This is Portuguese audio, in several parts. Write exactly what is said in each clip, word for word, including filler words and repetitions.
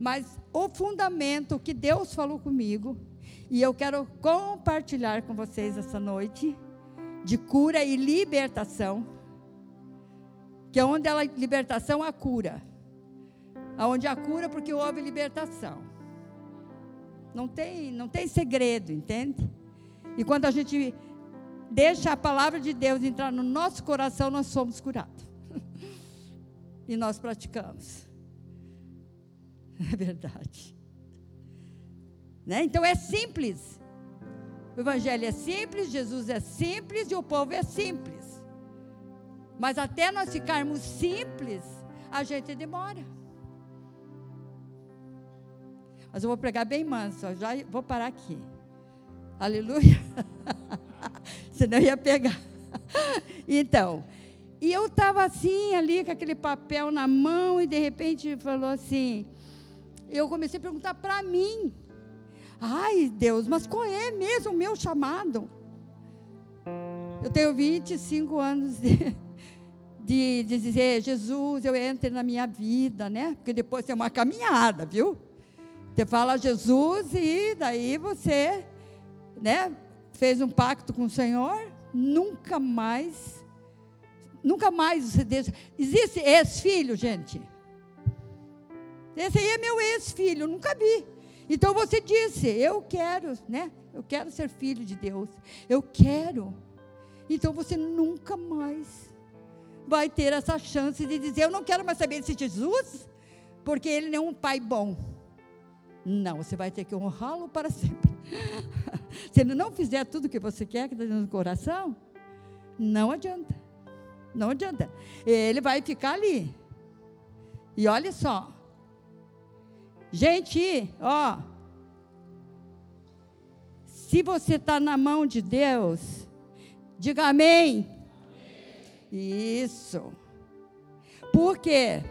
Mas o fundamento que Deus falou comigo, e eu quero compartilhar com vocês essa noite, de cura e libertação, que é onde a libertação, a cura, aonde a cura, porque houve libertação, não tem, não tem segredo, entende? E quando a gente deixa a palavra de Deus entrar no nosso coração, nós somos curados, e nós praticamos, é verdade, né? Então é simples, o evangelho é simples, Jesus é simples e o povo é simples, mas até nós ficarmos simples, a gente demora. Mas eu vou pregar bem manso, ó, já vou parar aqui, aleluia, senão eu ia pegar. Então, e eu estava assim ali com aquele papel na mão, e de repente falou assim, eu comecei a perguntar para mim, ai Deus, mas qual é mesmo o meu chamado? Eu tenho vinte e cinco anos de, de, de dizer, Jesus, eu entro na minha vida, né? Porque depois tem uma caminhada, viu? Você fala Jesus e daí você, né, fez um pacto com o Senhor, nunca mais, nunca mais você deixa, existe ex-filho, gente, esse aí é meu ex-filho, nunca vi, então você disse, eu quero, né, eu quero ser filho de Deus, eu quero, então você nunca mais vai ter essa chance de dizer, eu não quero mais saber desse Jesus, porque ele não é um pai bom. Não, você vai ter que honrá-lo para sempre. Se ele não fizer tudo o que você quer, que está dentro do coração, não adianta, não adianta, ele vai ficar ali. E olha só, gente, ó, se você está na mão de Deus, diga amém. Amém. Isso. Por quê?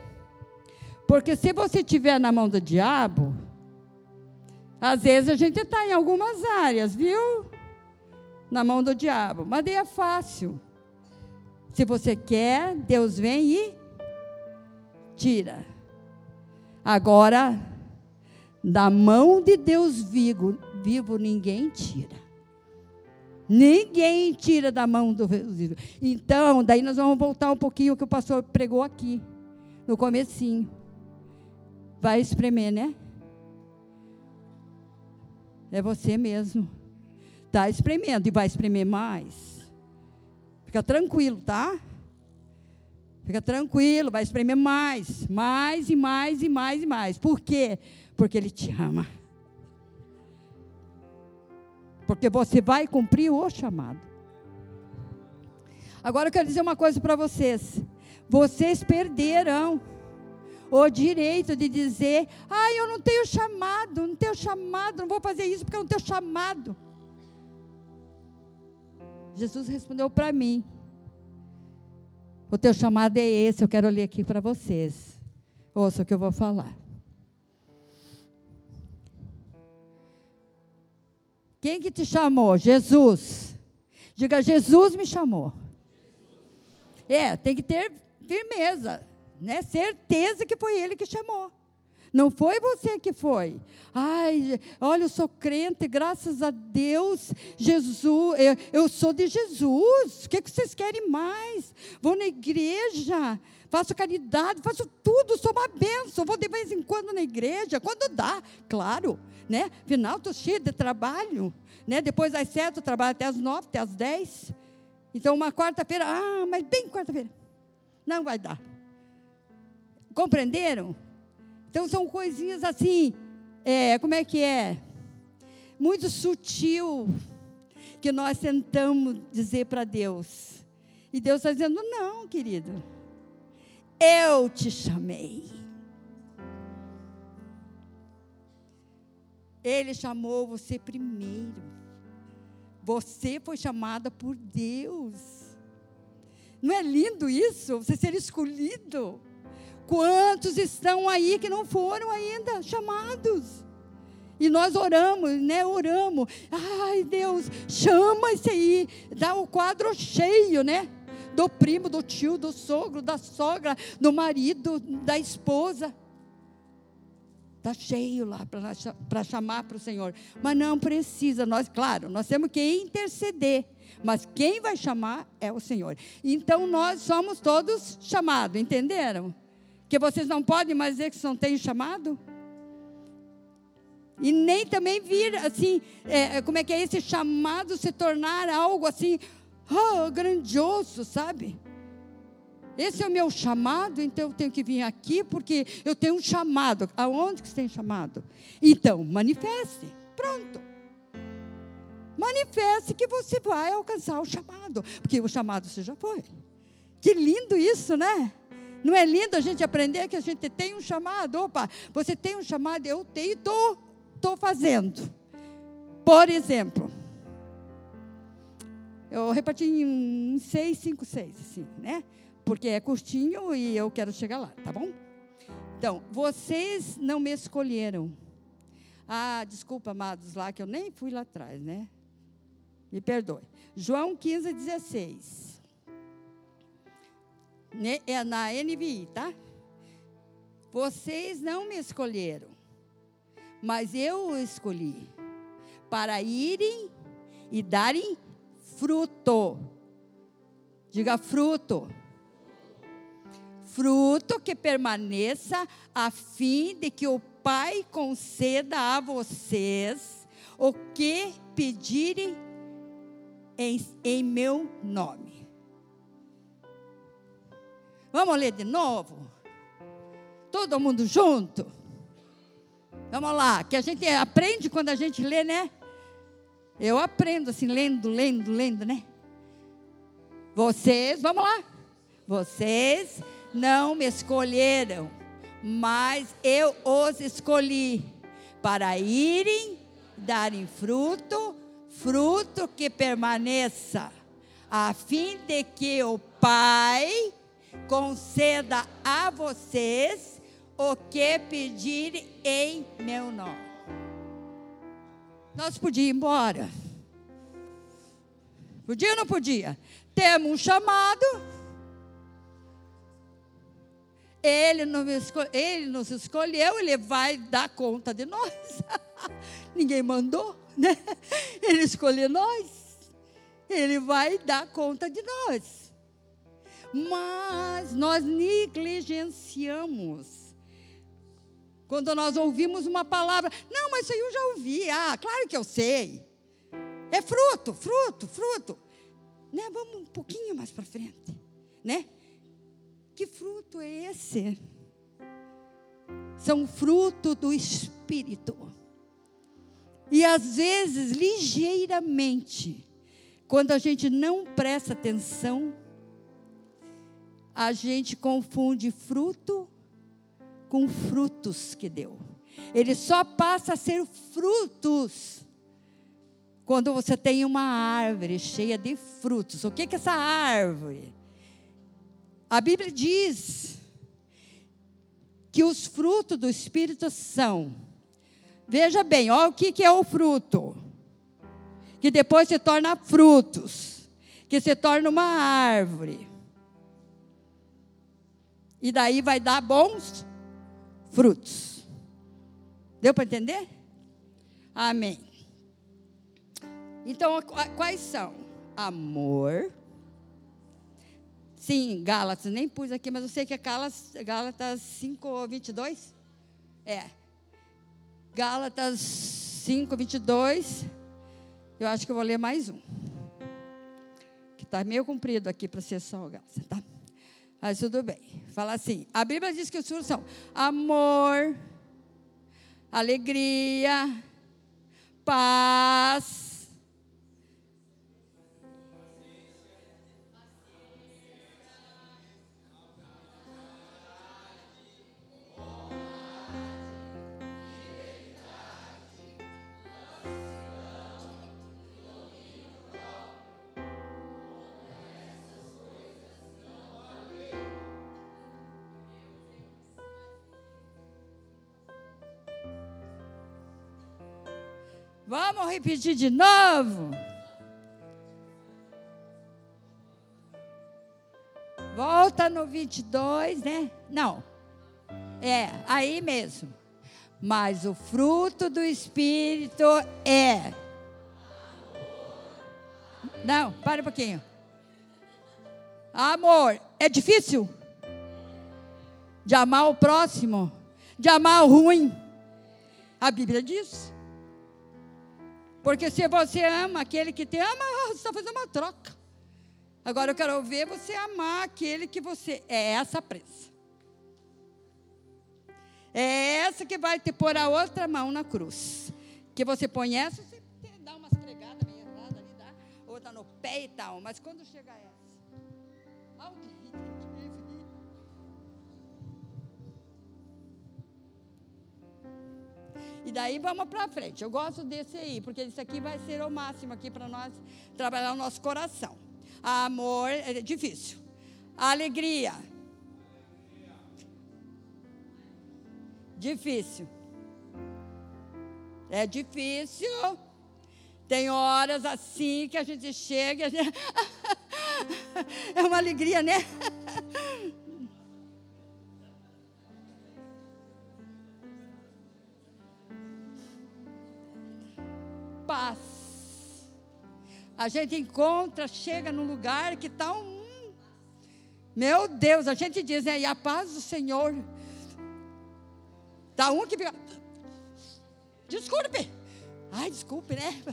Porque se você estiver na mão do diabo, às vezes a gente está em algumas áreas, viu? Na mão do diabo, mas daí é fácil. Se você quer, Deus vem e tira. Agora, da mão de Deus vivo, vivo ninguém tira. Ninguém tira da mão do Deus vivo. Então, daí nós vamos voltar um pouquinho o que o pastor pregou aqui, no comecinho. Vai espremer, né? É você mesmo, está espremendo e vai espremer mais, fica tranquilo, tá? Fica tranquilo, vai espremer mais, mais e mais e mais e mais, por quê? Porque ele te ama, porque você vai cumprir o chamado. Agora eu quero dizer uma coisa para vocês, vocês perderão o direito de dizer, ah, eu não tenho chamado, não tenho chamado, não vou fazer isso porque eu não tenho chamado. Jesus respondeu para mim, o teu chamado é esse, eu quero ler aqui para vocês, ouça o que eu vou falar. Quem que te chamou? Jesus. Diga, Jesus me chamou. É, tem que ter firmeza, né? Certeza que foi ele que chamou, não foi você que foi. Ai, olha, eu sou crente, graças a Deus, Jesus, eu, eu sou de Jesus, o que, que vocês querem mais? Vou na igreja, faço caridade, faço tudo, sou uma bênção, vou de vez em quando na igreja, quando dá, claro, né? Afinal, estou cheio de trabalho, né? Depois das sete, eu trabalho até as nove, até as dez, então uma quarta-feira, ah, mas bem quarta-feira, não vai dar. Compreenderam? Então são coisinhas assim, é, como é que é? Muito sutil, que nós tentamos dizer para Deus. E Deus está dizendo, não, querido, eu te chamei. Ele chamou você primeiro. Você foi chamada por Deus. Não é lindo isso? Você ser escolhido? Quantos estão aí que não foram ainda chamados? E nós oramos, né? Oramos. Ai, Deus, chama esse aí. Dá o quadro cheio, né? Do primo, do tio, do sogro, da sogra, do marido, da esposa. Está cheio lá para chamar para o Senhor. Mas não precisa, nós, claro, nós temos que interceder. Mas quem vai chamar é o Senhor. Então nós somos todos chamados, entenderam? Que vocês não podem mais dizer que não têm chamado? E nem também vir assim, é, como é que é esse chamado se tornar algo assim, oh, grandioso, sabe? Esse é o meu chamado, então eu tenho que vir aqui porque eu tenho um chamado. Aonde que você tem chamado? Então, manifeste. Pronto. Manifeste que você vai alcançar o chamado. Porque o chamado você já foi. Que lindo isso, né? Não é lindo a gente aprender que a gente tem um chamado? Opa, você tem um chamado, eu tenho e estou tô, tô fazendo. Por exemplo, eu reparti em seis, cinco, seis, assim, né? Porque é curtinho e eu quero chegar lá, tá bom? Então, vocês não me escolheram. Ah, desculpa, amados, lá que eu nem fui lá atrás, né? Me perdoe. João quinze, dezesseis. É na N V I, tá? Vocês não me escolheram, mas eu o escolhi para irem e darem fruto. Diga fruto. Fruto que permaneça, a fim de que o Pai conceda a vocês o que pedirem em, em meu nome. Vamos ler de novo? Todo mundo junto? Vamos lá, que a gente aprende quando a gente lê, né? Eu aprendo assim, lendo, lendo, lendo, né? Vocês, vamos lá. Vocês não me escolheram, mas eu os escolhi para irem, darem fruto, fruto que permaneça, a fim de que o Pai conceda a vocês o que pedirem em meu nome. Nós podíamos ir embora. Podia ou não podia? Temos um chamado. Ele nos escolheu, Ele vai dar conta de nós. Ninguém mandou, né? Ele escolheu nós. Ele vai dar conta de nós. Mas nós negligenciamos. Quando nós ouvimos uma palavra, não, mas isso aí eu já ouvi. Ah, claro que eu sei. É fruto, fruto, fruto. Né? Vamos um pouquinho mais para frente, né? Que fruto é esse? São fruto do Espírito. E às vezes, ligeiramente, quando a gente não presta atenção, a gente confunde fruto com frutos que deu. Ele só passa a ser frutos quando você tem uma árvore cheia de frutos. O que é essa árvore? A Bíblia diz que os frutos do Espírito são, veja bem, olha o que, que é o fruto, que depois se torna frutos, que se torna uma árvore, e daí vai dar bons frutos. Deu para entender? Amém. Então, quais são? Amor. Sim, Gálatas, nem pus aqui, mas eu sei que é Gálatas cinco, vinte e dois. É. Gálatas cinco, vinte e dois. Eu acho que eu vou ler mais um. Que está meio comprido aqui para ser só o Gálatas, tá? Mas tudo bem. Fala assim: a Bíblia diz que os frutos são amor, alegria, paz. Vamos repetir de novo. Volta no vinte e dois, né? Não. É, aí mesmo. Mas o fruto do Espírito é... Não, para um pouquinho. Amor. É difícil? De amar o próximo? De amar o ruim? A Bíblia diz. Porque se você ama aquele que te ama, você está fazendo uma troca. Agora eu quero ver você amar aquele que você... É essa a presa. É essa que vai te pôr a outra mão na cruz. Que você põe essa, você dá umas pregadas bem erradas ali, dá, outra no pé e tal. Mas quando chega essa... E daí vamos para frente. Eu gosto desse aí, porque isso aqui vai ser o máximo aqui para nós trabalhar o nosso coração. Amor é difícil. Alegria. Difícil. É difícil. Tem horas assim que a gente chega e a gente... É uma alegria, né? Paz. A gente encontra, chega num lugar que está um... Meu Deus, a gente diz, né? E a paz do Senhor. Está um que fica... Desculpe. Ai, desculpe, né?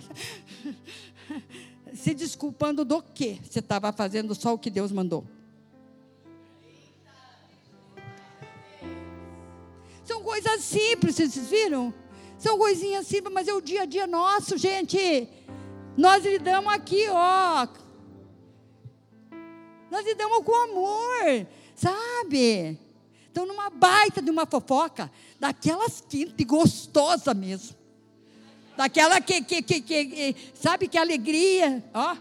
Se desculpando do quê? Você estava fazendo só o que Deus mandou. São coisas simples, vocês viram? São coisinhas simples, mas é o dia a dia nosso, gente. Nós lidamos aqui, ó. Nós lidamos com amor, sabe? Então, numa baita de uma fofoca, daquelas quentes, gostosa mesmo. Daquela que, que, que, que, sabe, que alegria, ó.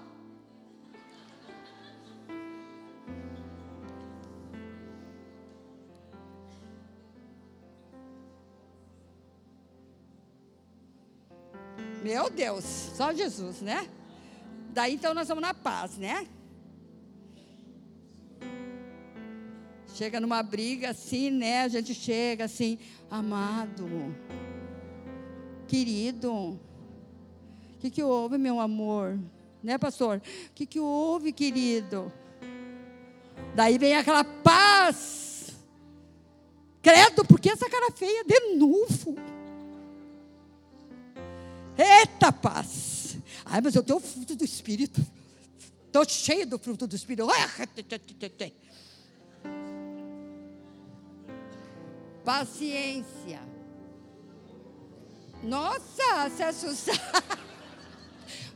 Meu Deus, só Jesus, né? Daí então nós vamos na paz, né? Chega numa briga assim, né? A gente chega assim, amado... Querido, o que, que houve, meu amor? Né, pastor? O que, que houve, querido? Daí vem aquela paz. Credo, por que essa cara feia de novo? Eita, paz. Ai, mas eu tenho o fruto do Espírito. Estou cheio do fruto do Espírito. Paciência. Nossa, se assustar.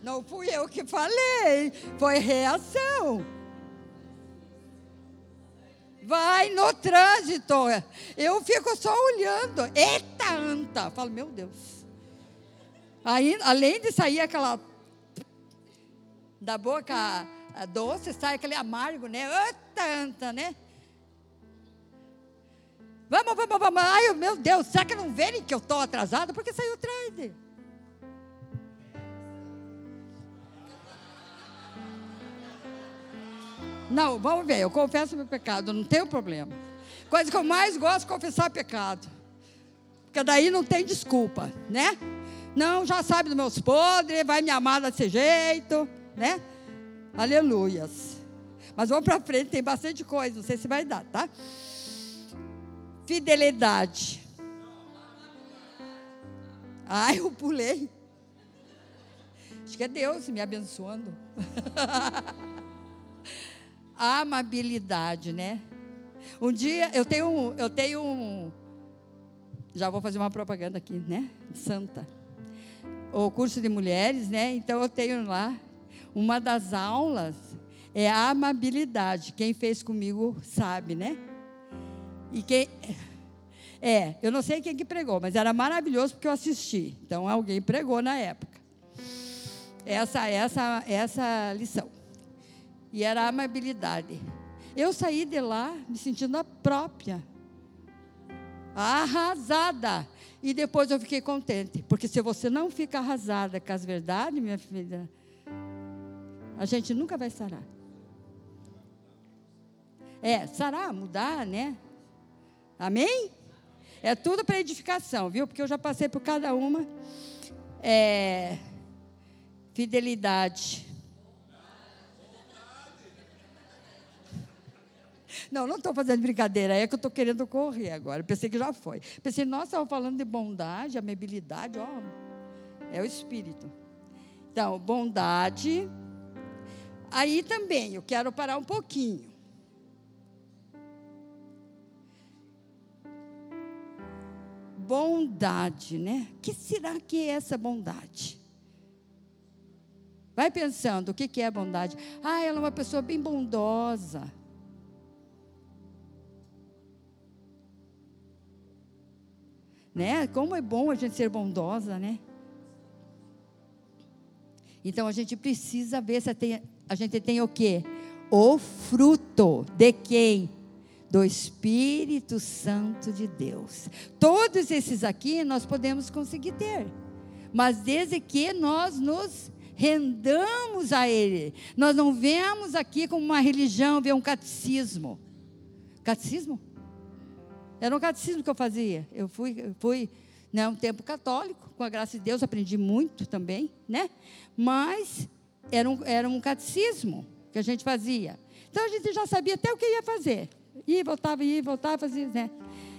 Não fui eu que falei, foi reação. Vai no trânsito. Eu fico só olhando. Eita, anta. Falo, meu Deus. Aí, além de sair aquela... Da boca doce, sai aquele amargo, né? Eita, anta, né? Vamos, vamos, vamos. Ai, meu Deus, será que não verem que eu estou atrasada? Porque saiu tarde. Não, vamos ver, eu confesso meu pecado, não tenho problema. Coisa que eu mais gosto é confessar pecado. Porque daí não tem desculpa, né? Não, já sabe dos meus podres, vai me amar desse jeito, né? Aleluias. Mas vamos para frente, tem bastante coisa, não sei se vai dar, tá? Fidelidade. Ai, eu pulei. Acho que é Deus me abençoando. Amabilidade, né? Um dia, eu tenho, eu tenho um... Já vou fazer uma propaganda aqui, né? Santa. O curso de mulheres, né? Então, eu tenho lá. Uma das aulas é a amabilidade. Quem fez comigo sabe, né? E quem, é, eu não sei quem que pregou, mas era maravilhoso porque eu assisti. Então, alguém pregou na época. Essa, essa, essa lição. E era a amabilidade. Eu saí de lá me sentindo a própria. Arrasada. E depois eu fiquei contente. Porque se você não fica arrasada com as verdades, minha filha, a gente nunca vai sarar. É, sarar, mudar, né? Amém? É tudo para edificação, viu? Porque eu já passei por cada uma. É... Fidelidade. Não, não estou fazendo brincadeira, é que eu estou querendo correr agora. Pensei que já foi. Pensei, nossa, eu falando de bondade, amabilidade, ó, é o espírito. Então, bondade. Aí também, eu quero parar um pouquinho. Bondade, né? O que será que é essa bondade? Vai pensando, o que, que é bondade? Ah, ela é uma pessoa bem bondosa. Né? Como é bom a gente ser bondosa, né? Então, a gente precisa ver se tem, a gente tem o quê? O fruto de quem? Do Espírito Santo de Deus. Todos esses aqui nós podemos conseguir ter. Mas desde que nós nos rendamos a Ele. Nós não vemos aqui como uma religião, vê um catecismo. Catecismo? Era um catecismo que eu fazia. Eu fui, eu fui né, um tempo católico, com a graça de Deus, aprendi muito também, né? Mas era um, era um catecismo que a gente fazia. Então, a gente já sabia até o que ia fazer. Ia, voltava, ia, voltava, fazia, né?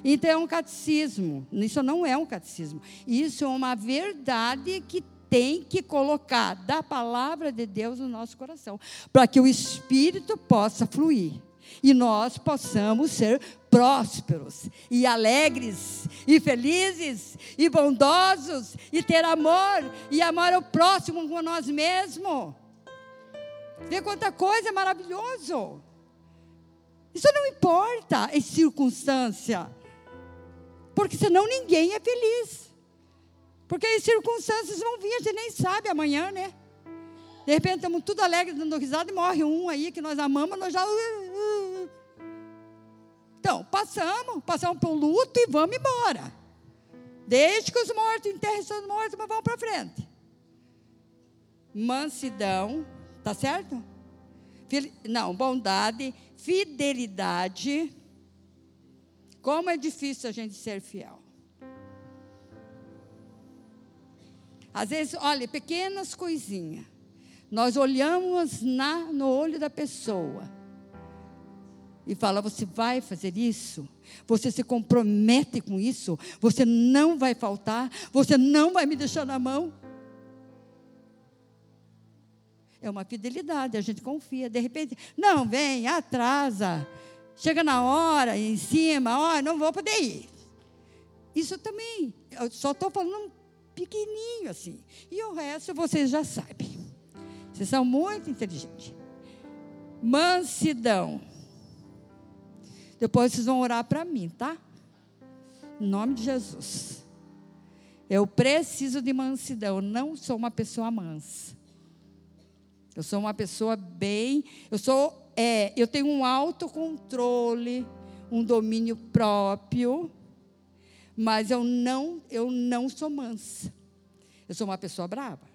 Então, é um catecismo. Isso não é um catecismo. Isso é uma verdade que tem que colocar da palavra de Deus no nosso coração, para que o Espírito possa fluir. E nós possamos ser prósperos, e alegres, e felizes, e bondosos, e ter amor, e amar o próximo como nós mesmos. Vê quanta coisa, é maravilhoso. Isso não importa a circunstância, porque senão ninguém é feliz. Porque as circunstâncias vão vir, a gente nem sabe amanhã, né? De repente estamos tudo alegres, dando risada, e morre um aí que nós amamos, nós já... Então, passamos, passamos pelo luto e vamos embora. Desde que os mortos enterrem os mortos, mas vamos para frente. Mansidão, tá certo? Não, bondade, fidelidade. Como é difícil a gente ser fiel. Às vezes, olha, pequenas coisinhas. Nós olhamos na, no olho da pessoa. E fala, você vai fazer isso? Você se compromete com isso? Você não vai faltar? Você não vai me deixar na mão? É uma fidelidade, a gente confia. De repente, não, vem, atrasa. Chega na hora, em cima, ó, não vou poder ir. Isso também, eu só estou falando um pequenininho assim. E o resto vocês já sabem. Vocês são muito inteligentes. Mansidão. Depois vocês vão orar para mim, tá? Em nome de Jesus. Eu preciso de mansidão. Eu não sou uma pessoa mansa. Eu sou uma pessoa bem... Eu, sou, é, eu tenho um autocontrole, um domínio próprio, mas eu não, eu não sou mansa. Eu sou uma pessoa brava.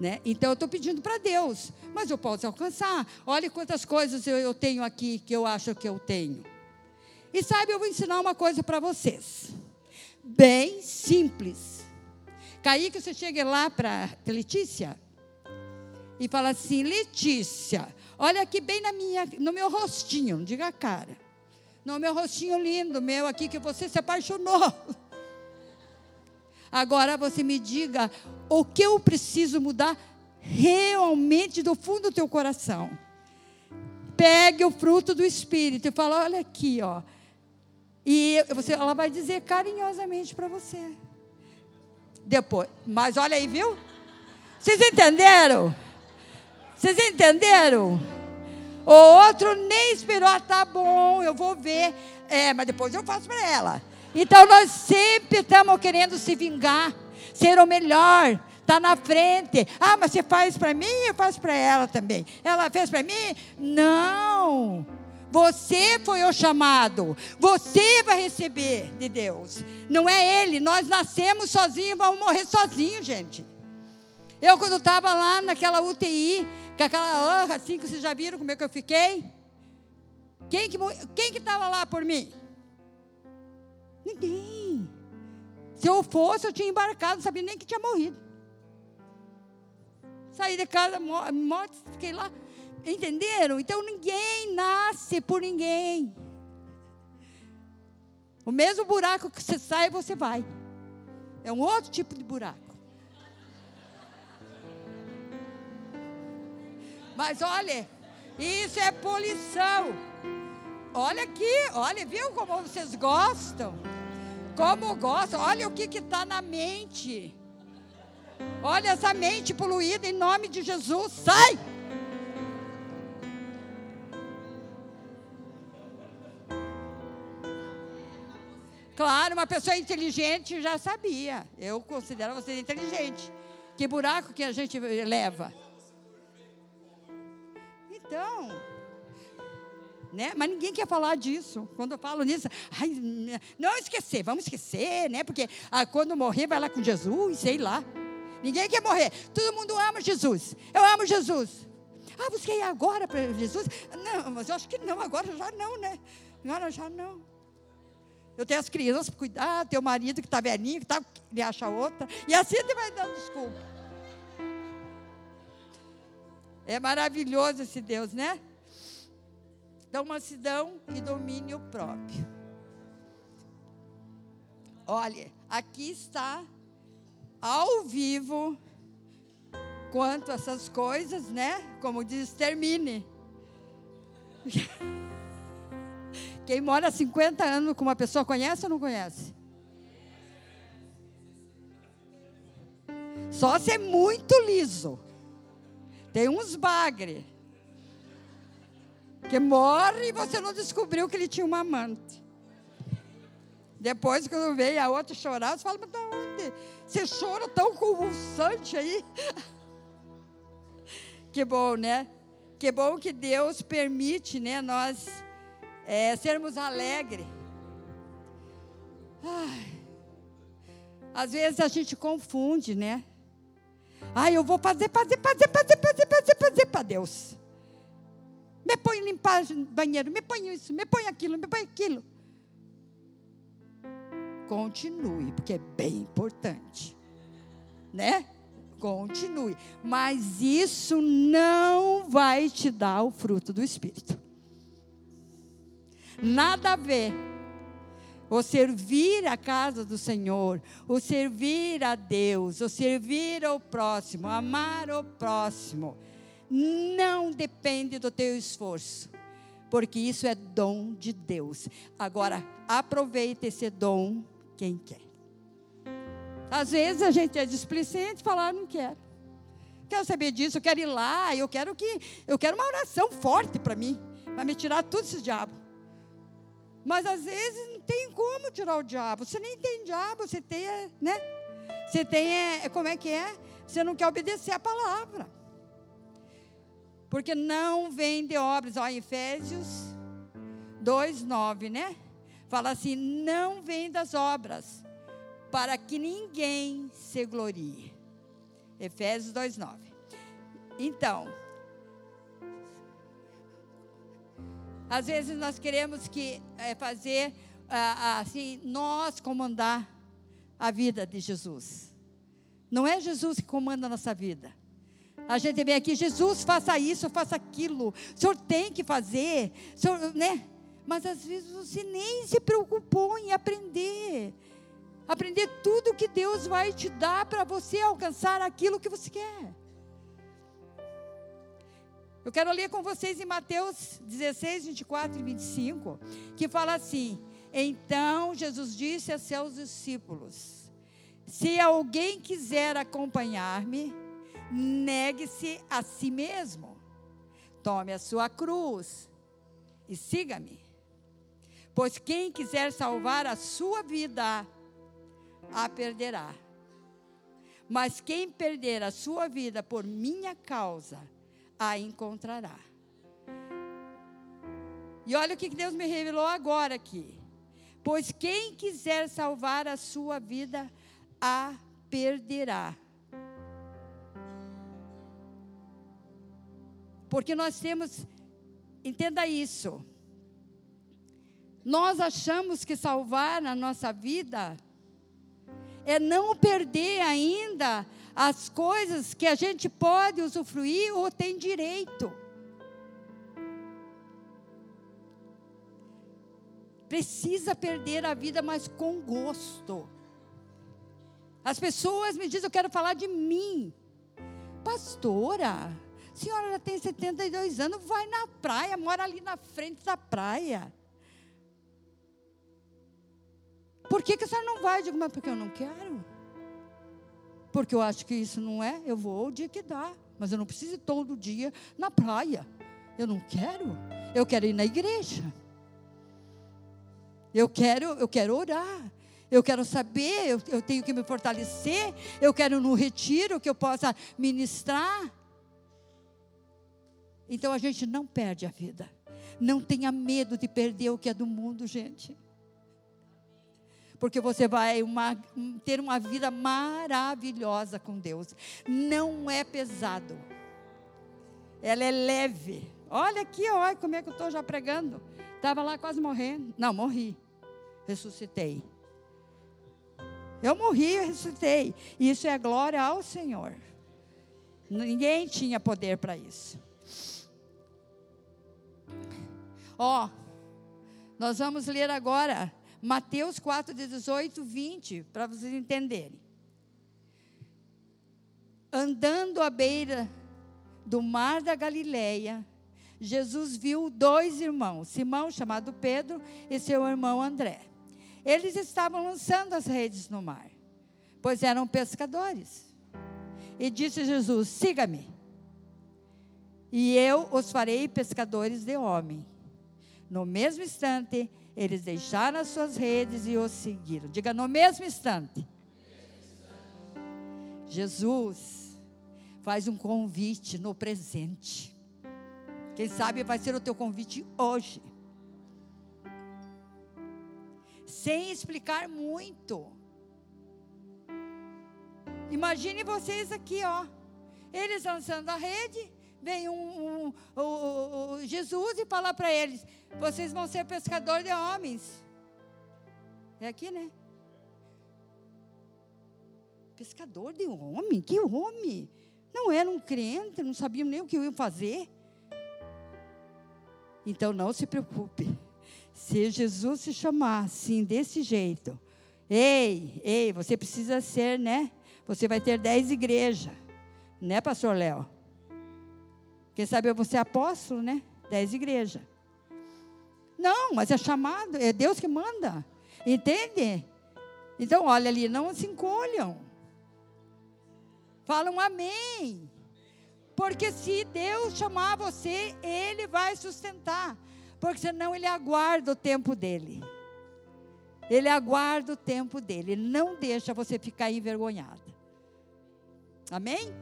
Né? Então, eu estou pedindo para Deus, mas eu posso alcançar. Olha quantas coisas eu, eu tenho aqui que eu acho que eu tenho. E sabe, eu vou ensinar uma coisa para vocês, bem simples. Kaique, você chega lá para Letícia e fala assim: Letícia, olha aqui bem na minha, no meu rostinho, não diga a cara, no meu rostinho lindo, meu aqui que você se apaixonou. Agora você me diga o que eu preciso mudar realmente do fundo do teu coração. Pegue o fruto do Espírito e fala, olha aqui, ó. E você, ela vai dizer carinhosamente para você. Depois, mas olha aí, viu? Vocês entenderam? Vocês entenderam? O outro nem esperou, ah, tá bom, eu vou ver. É, mas depois eu faço para ela. Então, nós sempre estamos querendo se vingar, ser o melhor, estar na frente. Ah, mas você faz para mim, eu faço para ela também. Ela fez para mim? Não. Você foi o chamado. Você vai receber de Deus. Não é Ele. Nós nascemos sozinhos e vamos morrer sozinhos, gente. Eu, quando estava lá naquela U T I, com aquela honra, assim, que vocês já viram como é que eu fiquei. Quem que estava lá por mim? Ninguém. Se eu fosse, eu tinha embarcado, não sabia nem que tinha morrido. Saí de casa, morte, fiquei lá. Entenderam? Então, ninguém nasce por ninguém. O mesmo buraco que você sai, você vai. É um outro tipo de buraco. Mas olha, isso é poluição. Olha aqui, olha, viu como vocês gostam? Como gostam, olha o que está na mente. Olha essa mente poluída, em nome de Jesus, sai! Claro, uma pessoa inteligente já sabia. Eu considero você inteligente. Que buraco que a gente leva. Então, né? Mas ninguém quer falar disso. Quando eu falo nisso, ai, não esquecer, vamos esquecer, né? Porque ah, quando morrer vai lá com Jesus, sei lá. Ninguém quer morrer. Todo mundo ama Jesus. Eu amo Jesus. Ah, busquei agora para Jesus? Não, mas eu acho que não, agora já não, né? Agora já não. Eu tenho as crianças para cuidar, tenho o marido que está velhinho, que tá, ele acha outra. E assim ele vai dando desculpa. É maravilhoso esse Deus, né? Então, mansidão e domínio próprio. Olha, aqui está, ao vivo, quanto a essas coisas, né? Como diz, termine. Quem mora há cinquenta anos com uma pessoa, conhece ou não conhece? Só se é muito liso. Tem uns bagre. Que morre e você não descobriu que ele tinha uma amante. Depois, quando veio a outra chorar, você fala, mas de onde? Você chora tão convulsante aí. Que bom, né? Que bom que Deus permite, né, nós... É, sermos alegres. Ai, às vezes a gente confunde, né? Ai, eu vou fazer, fazer, fazer, fazer, fazer, fazer, fazer para Deus. Me ponho limpar banheiro, me ponho isso, me ponho aquilo, me ponho aquilo. Continue, porque é bem importante, né? Continue. Mas isso não vai te dar o fruto do Espírito. Nada a ver. O servir a casa do Senhor, o servir a Deus, o servir ao próximo, amar o próximo, não depende do teu esforço, porque isso é dom de Deus. Agora, aproveita esse dom quem quer. Às vezes a gente é displicente e fala, não quero. Quero saber disso, eu quero ir lá, eu quero que, eu quero uma oração forte para mim, para me tirar tudo esse diabo. Mas às vezes não tem como tirar o diabo. Você nem tem diabo, você tem, né? Você tem, é, como é que é? Você não quer obedecer a palavra. Porque não vem de obras. Ó, Efésios dois, nove, né? Fala assim, não vem das obras, para que ninguém se glorie. Efésios dois, nove. Então... Às vezes nós queremos que, é, fazer, ah, assim, nós comandar a vida de Jesus. Não é Jesus que comanda a nossa vida. A gente vem aqui, Jesus, faça isso, faça aquilo. O Senhor tem que fazer, o Senhor, né? Mas às vezes você nem se preocupou em aprender. Aprender tudo que Deus vai te dar para você alcançar aquilo que você quer. Eu quero ler com vocês em Mateus dezesseis, vinte e quatro e vinte e cinco, que fala assim, então Jesus disse a seus discípulos, se alguém quiser acompanhar-me, negue-se a si mesmo, tome a sua cruz e siga-me, pois quem quiser salvar a sua vida, a perderá, mas quem perder a sua vida por minha causa, a encontrará. E olha o que Deus me revelou agora aqui. Pois quem quiser salvar a sua vida, a perderá. Porque nós temos, entenda isso, Nós achamos que salvar na nossa vida é não perder ainda as coisas que a gente pode usufruir ou tem direito. Precisa perder a vida, mas com gosto. As pessoas me dizem, eu quero falar de mim. Pastora, a senhora já tem setenta e dois anos, vai na praia, mora ali na frente da praia. Por que que a senhora não vai? Eu digo, mas porque eu não quero. Porque eu acho que isso não é, eu vou o dia que dá. Mas eu não preciso ir todo dia na praia. Eu não quero. Eu quero ir na igreja. Eu quero, eu quero orar. Eu quero saber, eu, eu tenho que me fortalecer, eu quero no retiro que eu possa ministrar. Então a gente não perde a vida. Não tenha medo de perder o que é do mundo, gente. Porque você vai uma, ter uma vida maravilhosa com Deus. Não é pesado. Ela é leve. Olha aqui, olha como é que eu estou já pregando. Estava lá quase morrendo. Não, morri. Ressuscitei. Eu morri e ressuscitei. Isso é a glória ao Senhor. Ninguém tinha poder para isso. Ó, nós vamos ler agora Mateus quatro, dezoito, vinte, para vocês entenderem. Andando à beira do mar da Galileia, Jesus viu dois irmãos, Simão, chamado Pedro, e seu irmão André. Eles estavam lançando as redes no mar, pois eram pescadores. E disse Jesus, siga-me, e eu os farei pescadores de homem. No mesmo instante, eles deixaram as suas redes e os seguiram. Diga, no mesmo instante. Jesus faz um convite no presente. Quem sabe vai ser o teu convite hoje. Sem explicar muito. Imagine vocês aqui, ó. Eles lançando a rede, vem um, um, um, um Jesus e fala para eles, vocês vão ser pescadores de homens. É aqui, né? Pescador de homem? Que homem? Não era um crente, não sabiam nem o que iam fazer. Então não se preocupe. Se Jesus se chamar assim, desse jeito, ei, ei, você precisa ser, né? Você vai ter dez igrejas, né, pastor Léo? Quem sabe eu vou ser apóstolo, né? Dez igrejas. Não, mas é chamado, é Deus que manda, entende? Então, olha ali, não se encolham. Falam amém. Porque se Deus chamar você, Ele vai sustentar. Porque senão Ele aguarda o tempo dEle. Ele aguarda o tempo dEle. Ele não deixa você ficar envergonhada. Amém?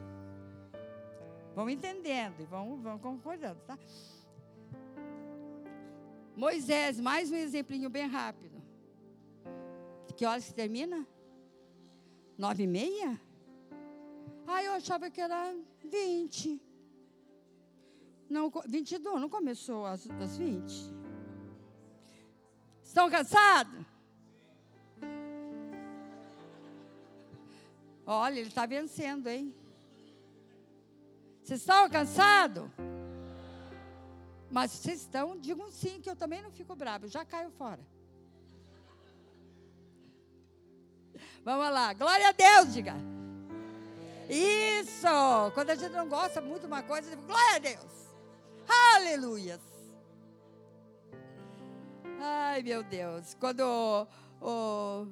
Vão entendendo e vão, vão concordando, tá? Moisés, mais um exemplinho bem rápido. Que horas que termina? Nove e meia? Ah, eu achava que era vinte. Não, vinte e dois, não começou às, às vinte. Estão cansados? Olha, ele está vencendo, hein? Vocês estão cansados? Mas vocês estão, digam sim, que eu também não fico bravo, eu já caio fora. Vamos lá, glória a Deus, diga. Isso, quando a gente não gosta muito de uma coisa, eu digo, glória a Deus. Aleluias. Ai, meu Deus. Quando o, o...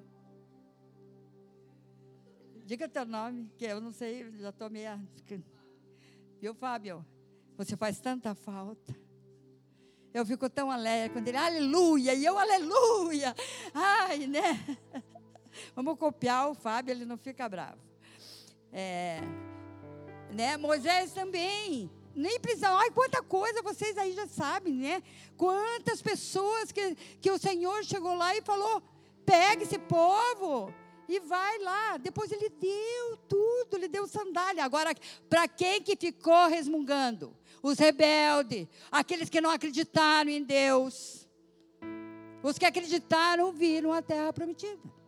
diga teu nome, que eu não sei, já estou meio... Viu, Fábio? Você faz tanta falta. Eu fico tão alegre quando ele, aleluia, e eu, aleluia. Ai, né? Vamos copiar o Fábio, ele não fica bravo. É, né? Moisés também. Nem precisava, olha quanta coisa vocês aí já sabem, né? Quantas pessoas que, que o Senhor chegou lá e falou, pega esse povo e vai lá. Depois ele deu tudo, ele deu sandália. Agora, para quem que ficou resmungando? Os rebeldes, aqueles que não acreditaram em Deus. Os que acreditaram viram a terra prometida.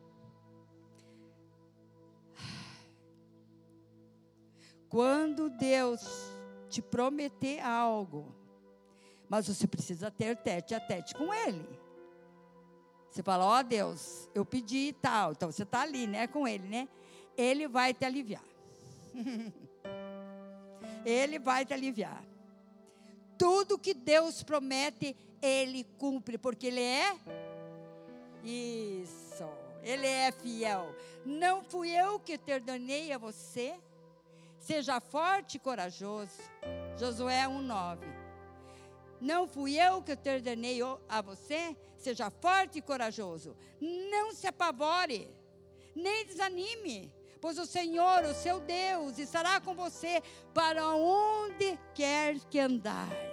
Quando Deus te prometer algo, mas você precisa ter tete a tete com Ele. Você fala, ó oh, Deus, eu pedi e tal. Então você está ali, né, com Ele, né? Ele vai te aliviar. Ele vai te aliviar. Tudo que Deus promete, Ele cumpre, porque Ele é isso. Ele é fiel. Não fui eu que te ordenei a você. Seja forte e corajoso. Josué um, nove. Não fui eu que te ordenei a você. Seja forte e corajoso. Não se apavore, nem desanime, pois o Senhor, o seu Deus, estará com você para onde quer que andares.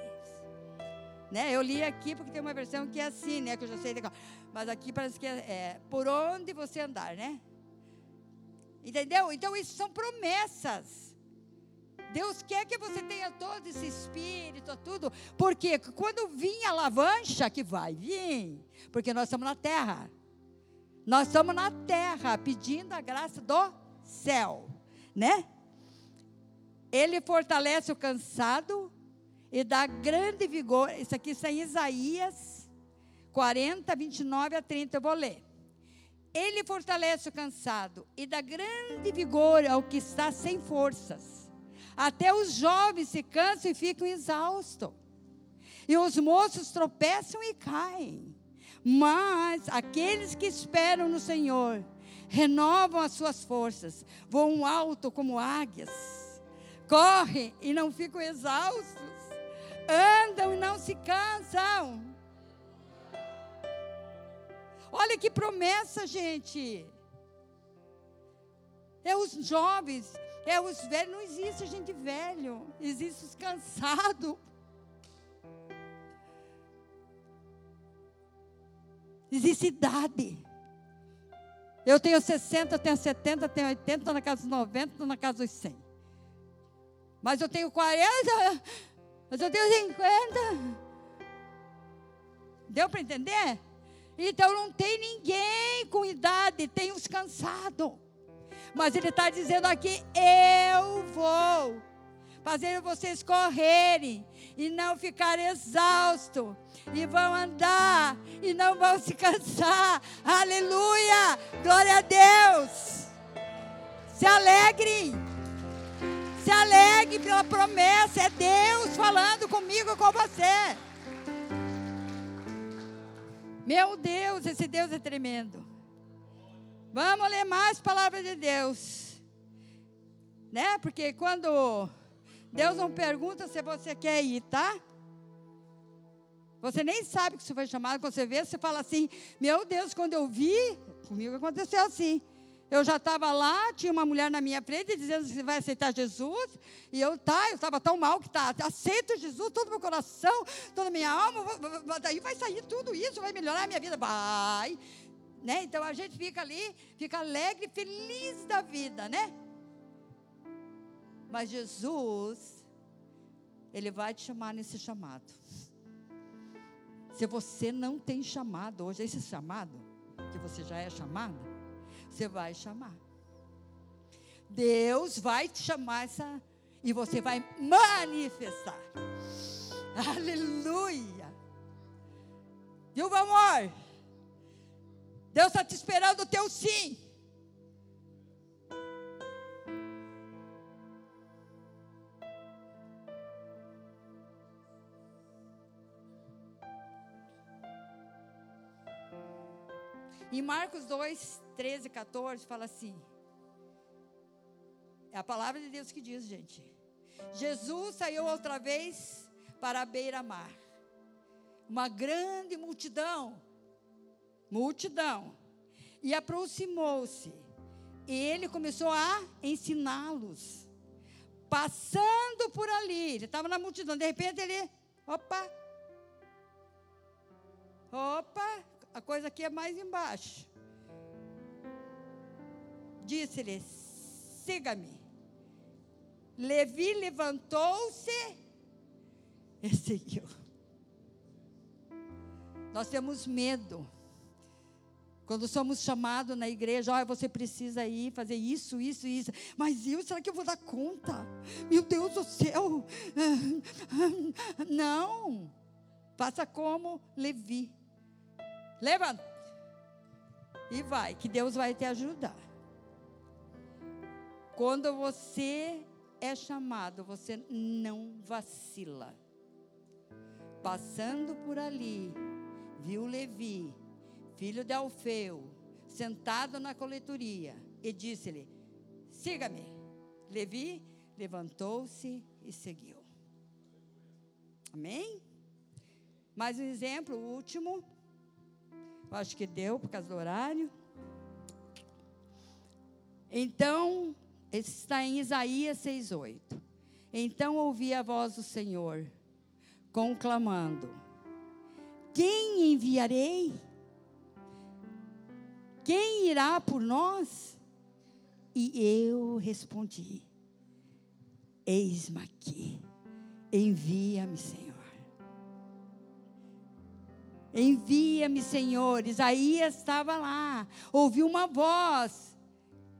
Né? Eu li aqui porque tem uma versão que é assim, né? Que eu já sei, mas aqui parece que é, é por onde você andar, né? Entendeu? Então isso são promessas. Deus quer que você tenha todo esse espírito, tudo, porque quando vir a alavanca, que vai vir, porque nós estamos na terra, nós estamos na terra, pedindo a graça do céu, né? Ele fortalece o cansado e dá grande vigor. Isso aqui está em Isaías quarenta, vinte e nove a trinta, eu vou ler. Ele fortalece o cansado e dá grande vigor ao que está sem forças. Até os jovens se cansam e ficam exaustos. E os moços tropeçam e caem. Mas aqueles que esperam no Senhor renovam as suas forças. Voam alto como águias. Correm e não ficam exaustos. Andam e não se cansam. Olha que promessa, gente. É os jovens... É os velhos, não existe gente velho, existe os cansados. Existe idade. Eu tenho sessenta, eu tenho setenta, eu tenho oitenta, estou na casa dos noventa, estou na casa dos cem. Mas eu tenho quarenta, mas eu tenho cinquenta. Deu para entender? Então não tem ninguém com idade, tem os cansados. Mas ele está dizendo aqui, eu vou fazer vocês correrem e não ficarem exaustos. E vão andar e não vão se cansar. Aleluia! Glória a Deus! Se alegrem. Se alegrem pela promessa. É Deus falando comigo e com você. Meu Deus, esse Deus é tremendo. Vamos ler mais palavras de Deus, né? Porque quando Deus não pergunta se você quer ir, tá? Você nem sabe que isso foi chamado, quando você vê, você fala assim, meu Deus, quando eu vi, comigo aconteceu assim. Eu já estava lá, tinha uma mulher na minha frente dizendo que vai aceitar Jesus, e eu tá, eu estava tão mal que tá, aceito Jesus, todo o meu coração, toda a minha alma, daí vai sair tudo isso, vai melhorar a minha vida, vai... Né? Então a gente fica ali, fica alegre, feliz da vida, né? Mas Jesus, Ele vai te chamar nesse chamado. Se você não tem chamado hoje, esse chamado, que você já é chamada, você vai chamar. Deus vai te chamar essa, e você vai manifestar. Aleluia! Viu, meu amor? Deus está te esperando o teu sim. Em Marcos dois, treze e quatorze fala assim. É a palavra de Deus que diz, gente. Jesus saiu outra vez para a beira-mar. Uma grande multidão. Multidão, e aproximou-se, e ele começou a ensiná-los, passando por ali, ele estava na multidão, de repente ele, opa, opa, a coisa aqui é mais embaixo, disse-lhe, siga-me. Levi levantou-se e seguiu. Nós temos medo Quando somos chamados na igreja, olha, você precisa ir fazer isso, isso, isso. Mas eu, será que eu vou dar conta? Meu Deus do céu. Não. Faça como Levi. Levanta. E vai, que Deus vai te ajudar. Quando você é chamado, você não vacila. Passando por ali, viu Levi, filho de Alfeu, sentado na coletoria, e disse-lhe: siga-me. Levi levantou-se e seguiu. Amém? Mais um exemplo, o último. Eu acho que deu por causa do horário. Então, está em Isaías seis, oito. Então ouvi a voz do Senhor conclamando: quem enviarei? Quem irá por nós? E eu respondi: eis-me aqui, envia-me, Senhor. Envia-me, Senhor. Isaías estava lá, ouviu uma voz.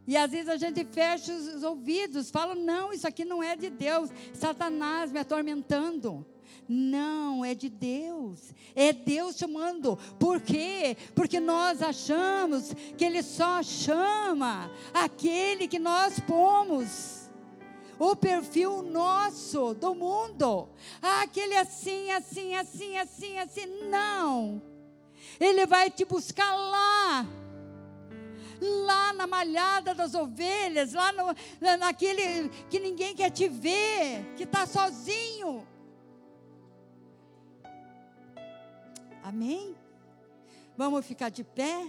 E às vezes a gente fecha os ouvidos, fala: não, isso aqui não é de Deus, Satanás me atormentando. Não, é de Deus, é Deus chamando. Por quê? Porque nós achamos que Ele só chama aquele que nós pomos o perfil nosso, do mundo. Ah, aquele assim, assim, assim, assim, assim. Não, Ele vai te buscar lá, lá na malhada das ovelhas, lá no, naquele que ninguém quer te ver, que está sozinho. Amém? Vamos ficar de pé?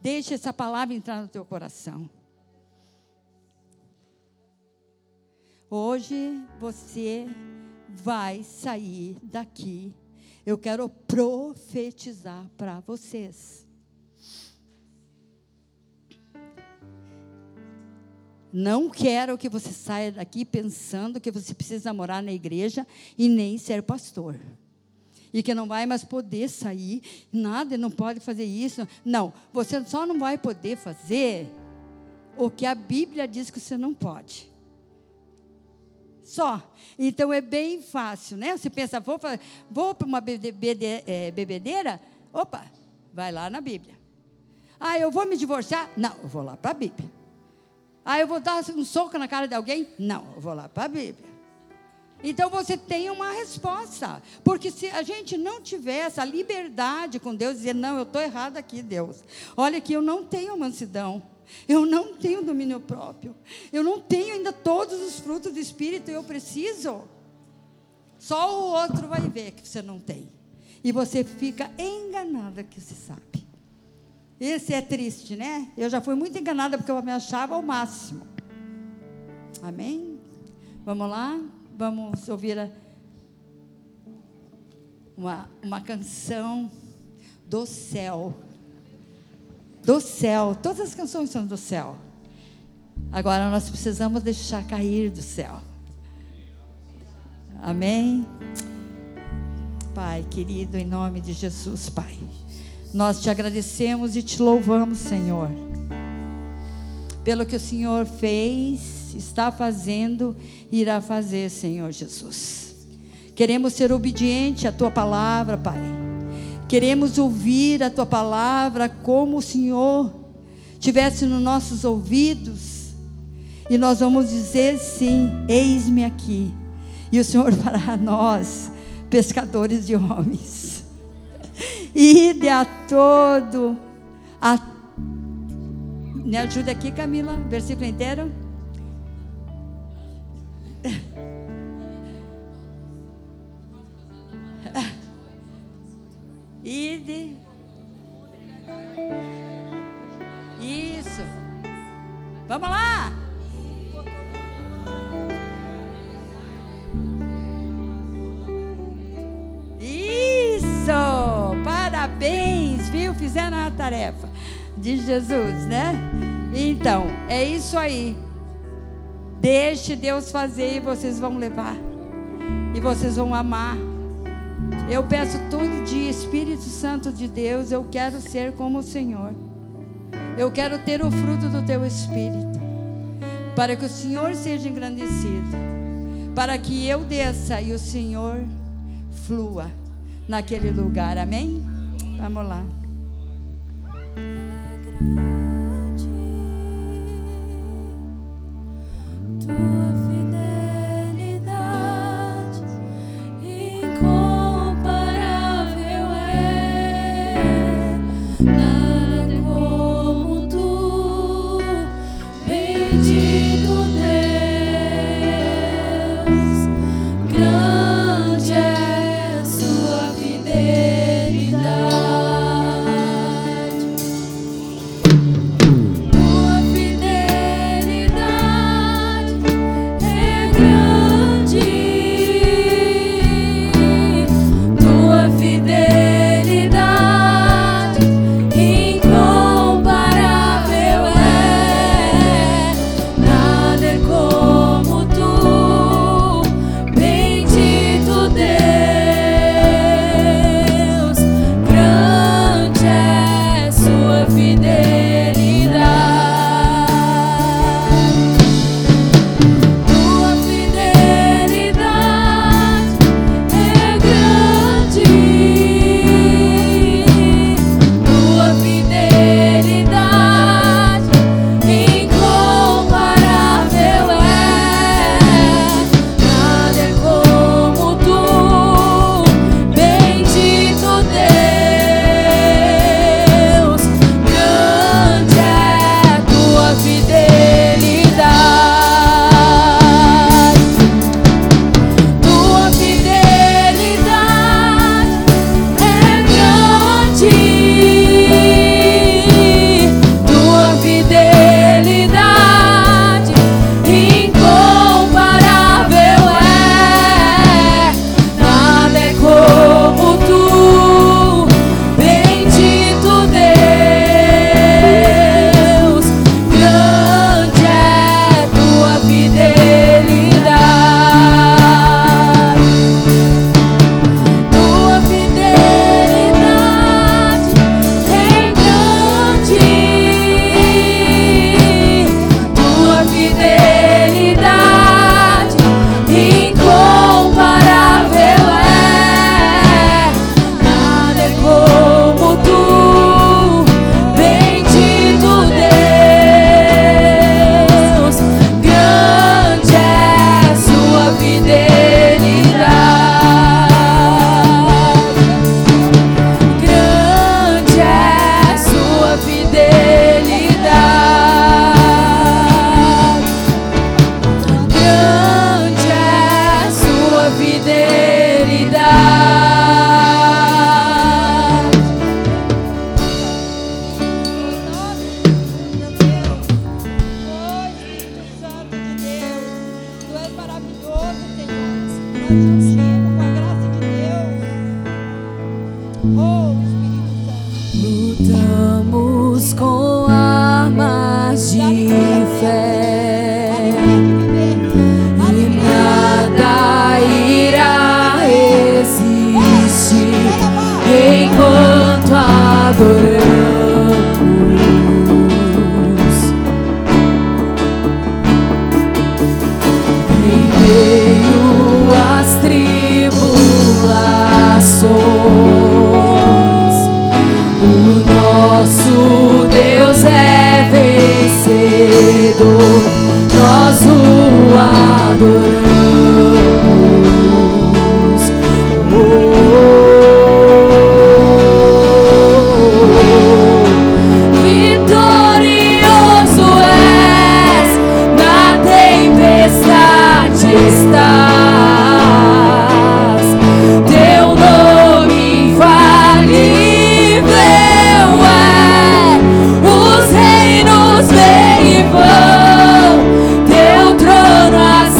Deixa essa palavra entrar no teu coração. Hoje você vai sair daqui. Eu quero profetizar para vocês. Não quero que você saia daqui pensando que você precisa morar na igreja e nem ser pastor. E que não vai mais poder sair, nada, não pode fazer isso. Não, você só não vai poder fazer o que a Bíblia diz que você não pode. Só. Então é bem fácil, né? Você pensa, vou, vou para uma bebedeira? Opa, vai lá na Bíblia. Ah, eu vou me divorciar? Não, eu vou lá para a Bíblia. Ah, eu vou dar um soco na cara de alguém? Não, eu vou lá para a Bíblia. Então você tem uma resposta. Porque se a gente não tiver essa liberdade com Deus, dizer: não, eu estou errado aqui, Deus. Olha que eu não tenho mansidão. Eu não tenho domínio próprio. Eu não tenho ainda todos os frutos do Espírito e eu preciso. Só o outro vai ver que você não tem. E você fica enganada que você sabe. Esse é triste, né? Eu já fui muito enganada porque eu me achava ao máximo. Amém? Vamos lá? Vamos ouvir a, uma, uma canção do céu. Do céu. Todas as canções são do céu. Agora nós precisamos deixar cair do céu. Amém? Pai querido, em nome de Jesus, Pai. Nós te agradecemos e te louvamos, Senhor, pelo que o Senhor fez, está fazendo e irá fazer, Senhor Jesus. Queremos ser obedientes à Tua palavra, Pai. Queremos ouvir a Tua palavra como o Senhor tivesse nos nossos ouvidos. E nós vamos dizer sim, eis-me aqui. E o Senhor fará a nós, pescadores de homens. Ide a todo a... Me ajuda aqui, Camila, versículo inteiro. Ide. Isso. Vamos lá. Isso. Parabéns, viu? Fizeram a tarefa de Jesus, né? Então, é isso aí. Deixe Deus fazer e vocês vão levar. E vocês vão amar. Eu peço todo dia, Espírito Santo de Deus, eu quero ser como o Senhor. Eu quero ter o fruto do teu Espírito, para que o Senhor seja engrandecido, para que eu desça e o Senhor flua naquele lugar. Amém? Vamos lá.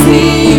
See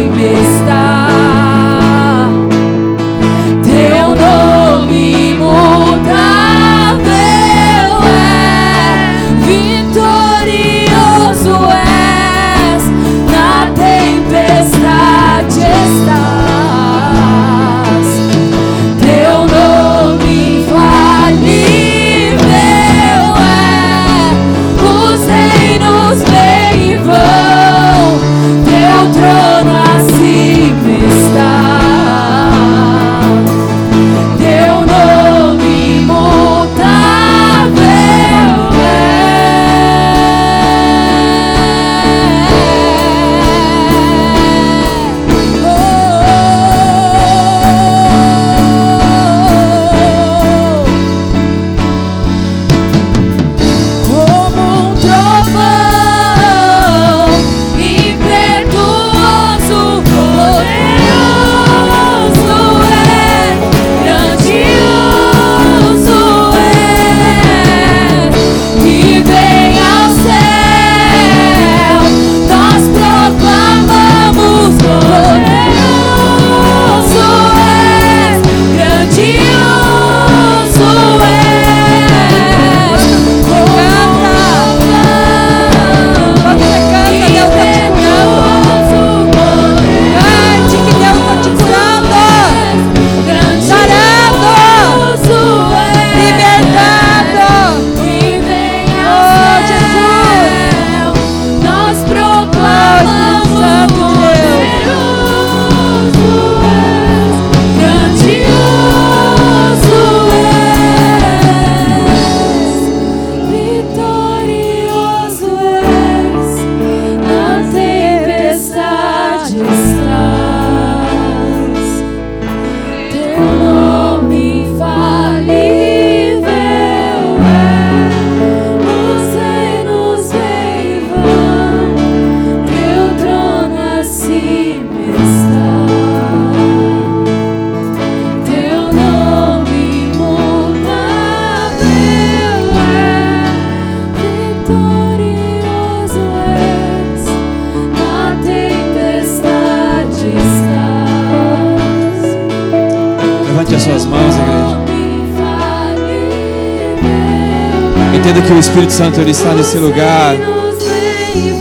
entenda que o Espírito Santo ele está nesse lugar.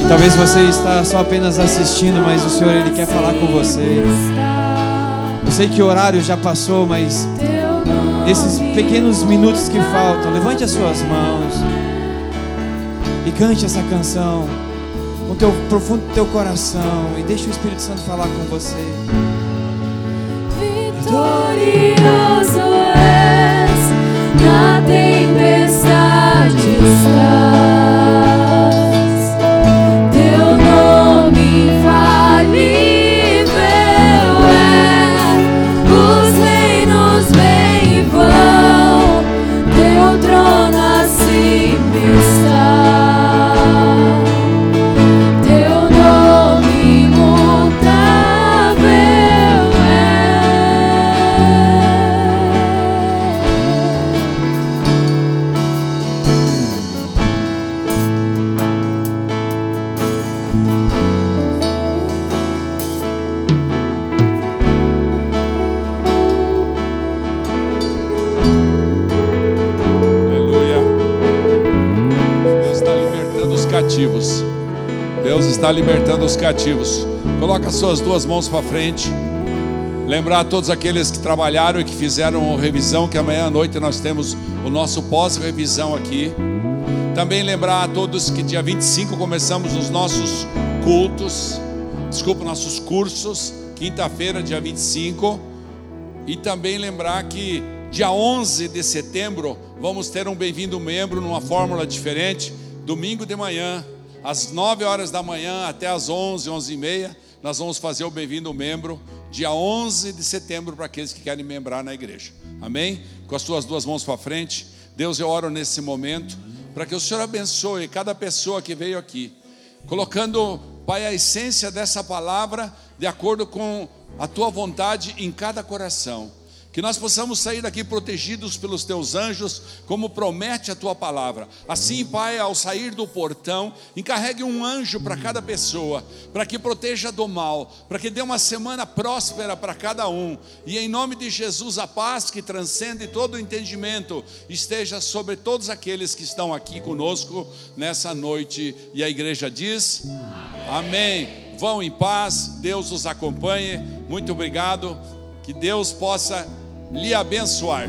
Talvez você está só apenas assistindo, mas o Senhor ele quer falar com você. Eu sei que o horário já passou, mas nesses pequenos minutos que faltam, levante as suas mãos e cante essa canção com teu profundo teu coração e deixe o Espírito Santo falar com você. Vitorioso és, na tempestade estás, teu nome infalível é, os reinos vêm e vão, teu trono acima está. Deus está libertando os cativos. Coloca suas duas mãos para frente. Lembrar a todos aqueles que trabalharam e que fizeram revisão, que amanhã à noite nós temos o nosso pós-revisão aqui. Também lembrar a todos que dia vinte e cinco começamos os nossos cultos, desculpa, nossos cursos, quinta-feira, dia vinte e cinco. E também lembrar que dia onze de setembro vamos ter um bem-vindo membro numa fórmula diferente. Domingo de manhã, às nove horas da manhã até às onze, onze e meia, nós vamos fazer o Bem-vindo Membro, dia onze de setembro, para aqueles que querem membrar na igreja. Amém? Com as suas duas mãos para frente. Deus, eu oro nesse momento para que o Senhor abençoe cada pessoa que veio aqui, colocando, Pai, a essência dessa palavra de acordo com a Tua vontade em cada coração. Que nós possamos sair daqui protegidos pelos Teus anjos, como promete a Tua palavra. Assim, Pai, ao sair do portão, encarregue um anjo para cada pessoa, para que proteja do mal, para que dê uma semana próspera para cada um. E em nome de Jesus, a paz que transcende todo o entendimento esteja sobre todos aqueles que estão aqui conosco nessa noite. E a igreja diz: amém. Amém. Vão em paz, Deus os acompanhe. Muito obrigado. Que Deus possa lhe abençoar.